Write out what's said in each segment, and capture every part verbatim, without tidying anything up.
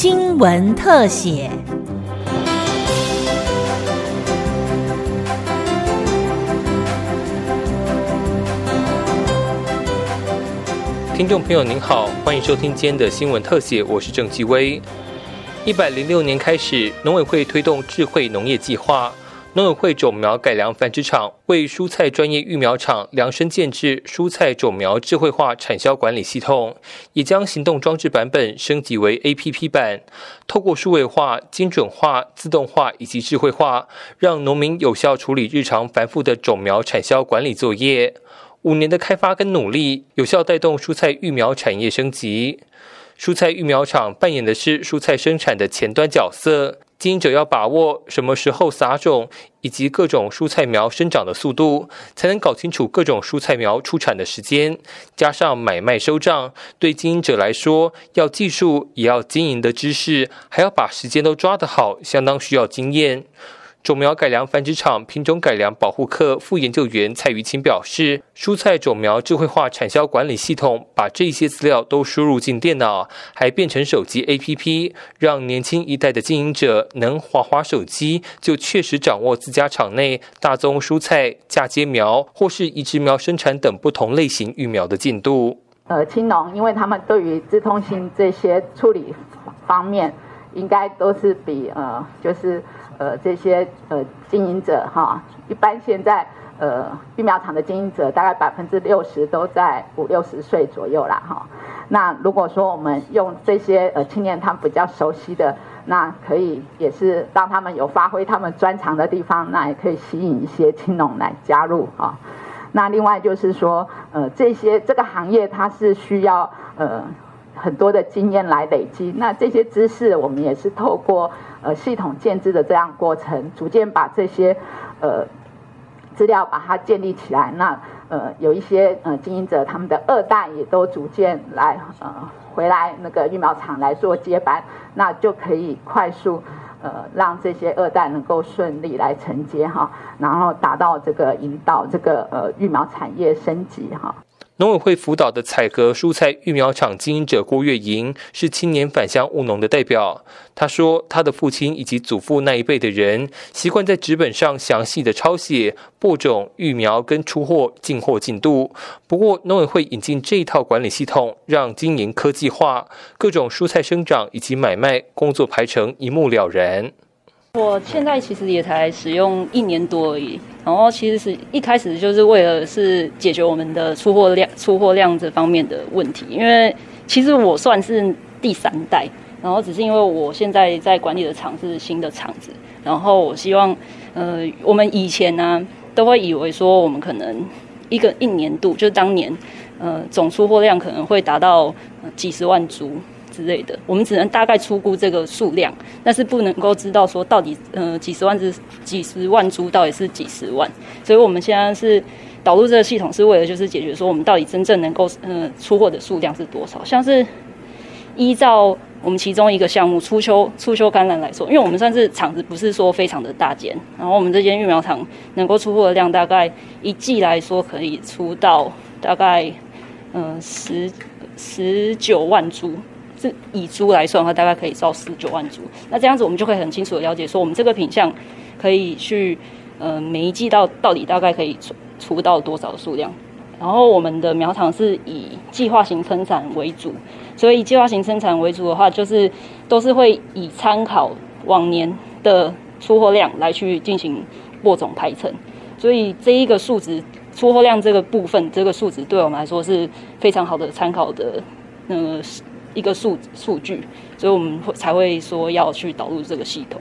新闻特写。听众朋友您好，欢迎收听今天的新闻特写，我是郑继威。一百零六年开始，农委会推动智慧农业计划。农委会种苗改良繁殖场为蔬菜专业育苗场量身建制蔬菜种苗智慧化产销管理系统，也将行动装置版本升级为 A P P 版，透过数位化、精准化、自动化以及智慧化，让农民有效处理日常繁复的种苗产销管理作业。五年的开发跟努力，有效带动蔬菜育苗产业升级。蔬菜育苗场扮演的是蔬菜生产的前端角色，经营者要把握什么时候撒种，以及各种蔬菜苗生长的速度，才能搞清楚各种蔬菜苗出产的时间。加上买卖收账，对经营者来说，要技术，也要经营的知识，还要把时间都抓得好，相当需要经验。种苗改良繁殖场品种改良保护科副研究员蔡于清表示，蔬菜种苗智慧化产销管理系统把这些资料都输入进电脑，还变成手机 A P P， 让年轻一代的经营者能滑滑手机就确实掌握自家场内大宗蔬菜、嫁接苗或是移植苗生产等不同类型育苗的进度。呃，青农因为他们对于资通信这些处理方面，应该都是比呃就是。呃，这些呃经营者哈，一般现在呃育苗场的经营者大概百分之六十都在五六十岁左右啦哈。那如果说我们用这些呃青年他们比较熟悉的，那可以也是让他们有发挥他们专长的地方，那也可以吸引一些青农来加入哈。那另外就是说，呃，这些这个行业它是需要呃。很多的经验来累积，那这些知识我们也是透过呃系统建制的这样过程，逐渐把这些呃资料把它建立起来。那呃有一些呃经营者他们的二代也都逐渐来呃回来那个育苗场来做接班，那就可以快速呃让这些二代能够顺利来承接哈，然后达到这个引导这个呃育苗产业升级哈。农委会辅导的采格蔬菜育苗场经营者郭月莹是青年返乡务农的代表。他说，他的父亲以及祖父那一辈的人，习惯在纸本上详细的抄写播种、育苗跟出货、进货进度。不过，农委会引进这一套管理系统，让经营科技化，各种蔬菜生长以及买卖工作排程一目了然。我现在其实也才使用一年多而已，然后其实是一开始就是为了是解决我们的出货量、出货量这方面的问题，因为其实我算是第三代，然后只是因为我现在在管理的厂是新的厂子，然后我希望，呃，我们以前呢、啊、都会以为说我们可能一个一年度就是当年，呃，总出货量可能会达到几十万株。之类的，我们只能大概初估这个数量，但是不能够知道说到底，呃，几十万只、几十万株到底是几十万。所以我们现在是导入这个系统，是为了就是解决说我们到底真正能够呃出货的数量是多少。像是依照我们其中一个项目初秋初秋甘蓝来说，因为我们算是厂子不是说非常的大间，然后我们这间育苗厂能够出货的量大概一季来说可以出到大概呃十十九万株。是以株来算的话，大概可以到十九万株。那这样子，我们就可以很清楚的了解，说我们这个品项可以去，呃，每一季到到底大概可以出到多少数量。然后我们的苗场是以计划型生产为主，所以以计划型生产为主的话，就是都是会以参考往年的出货量来去进行播种排程。所以这一个数值出货量这个部分，这个数值对我们来说是非常好的参考的，呃。一个 数, 数据，所以我们才会说要去导入这个系统。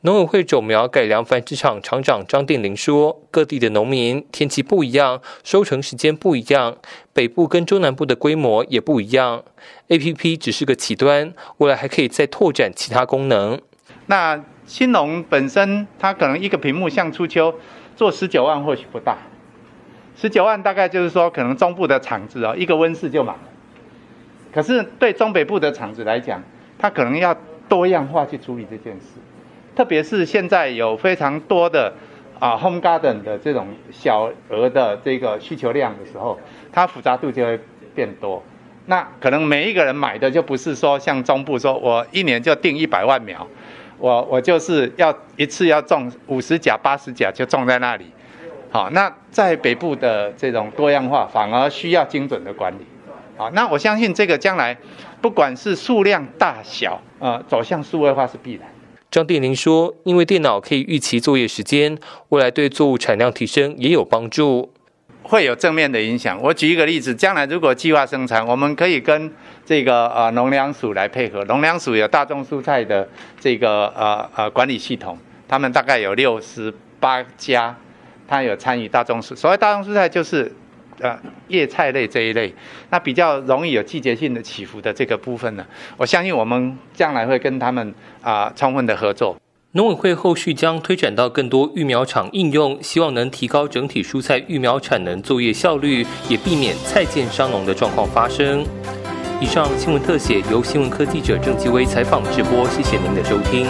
农委会种苗改良繁殖场厂长张定林说，各地的农民天气不一样，收成时间不一样，北部跟中南部的规模也不一样。A P P 只是个起端，未来还可以再拓展其他功能。那新农本身，它可能一个屏幕像初秋做十九万或许不大，十九万大概就是说可能中部的厂子、哦、一个温室就满了。可是对中北部的厂子来讲，它可能要多样化去处理这件事，特别是现在有非常多的啊 home garden 的这种小额的这个需求量的时候，它复杂度就会变多。那可能每一个人买的就不是说像中部说我一年就定一百万苗，我我就是要一次要种五十甲八十甲就种在那里。好，那在北部的这种多样化反而需要精准的管理。好，那我相信这个将来不管是数量大小，呃，走向数位化是必然。张定林说，因为电脑可以预期作业时间，未来对作物产量提升也有帮助，会有正面的影响。我举一个例子，将来如果计划生产，我们可以跟这个呃农粮署来配合，农粮署有大众蔬菜的这个呃呃管理系统，他们大概有六十八家。他有参与大众蔬，所谓大众蔬菜就是，呃，叶菜类这一类，那比较容易有季节性的起伏的这个部分呢，我相信我们将来会跟他们啊、呃、充分的合作。农委会后续将推展到更多育苗场应用，希望能提高整体蔬菜育苗产能、作业效率，也避免菜贱伤农的状况发生。以上新闻特写由新闻科记者郑继威采访直播，谢谢您的收听。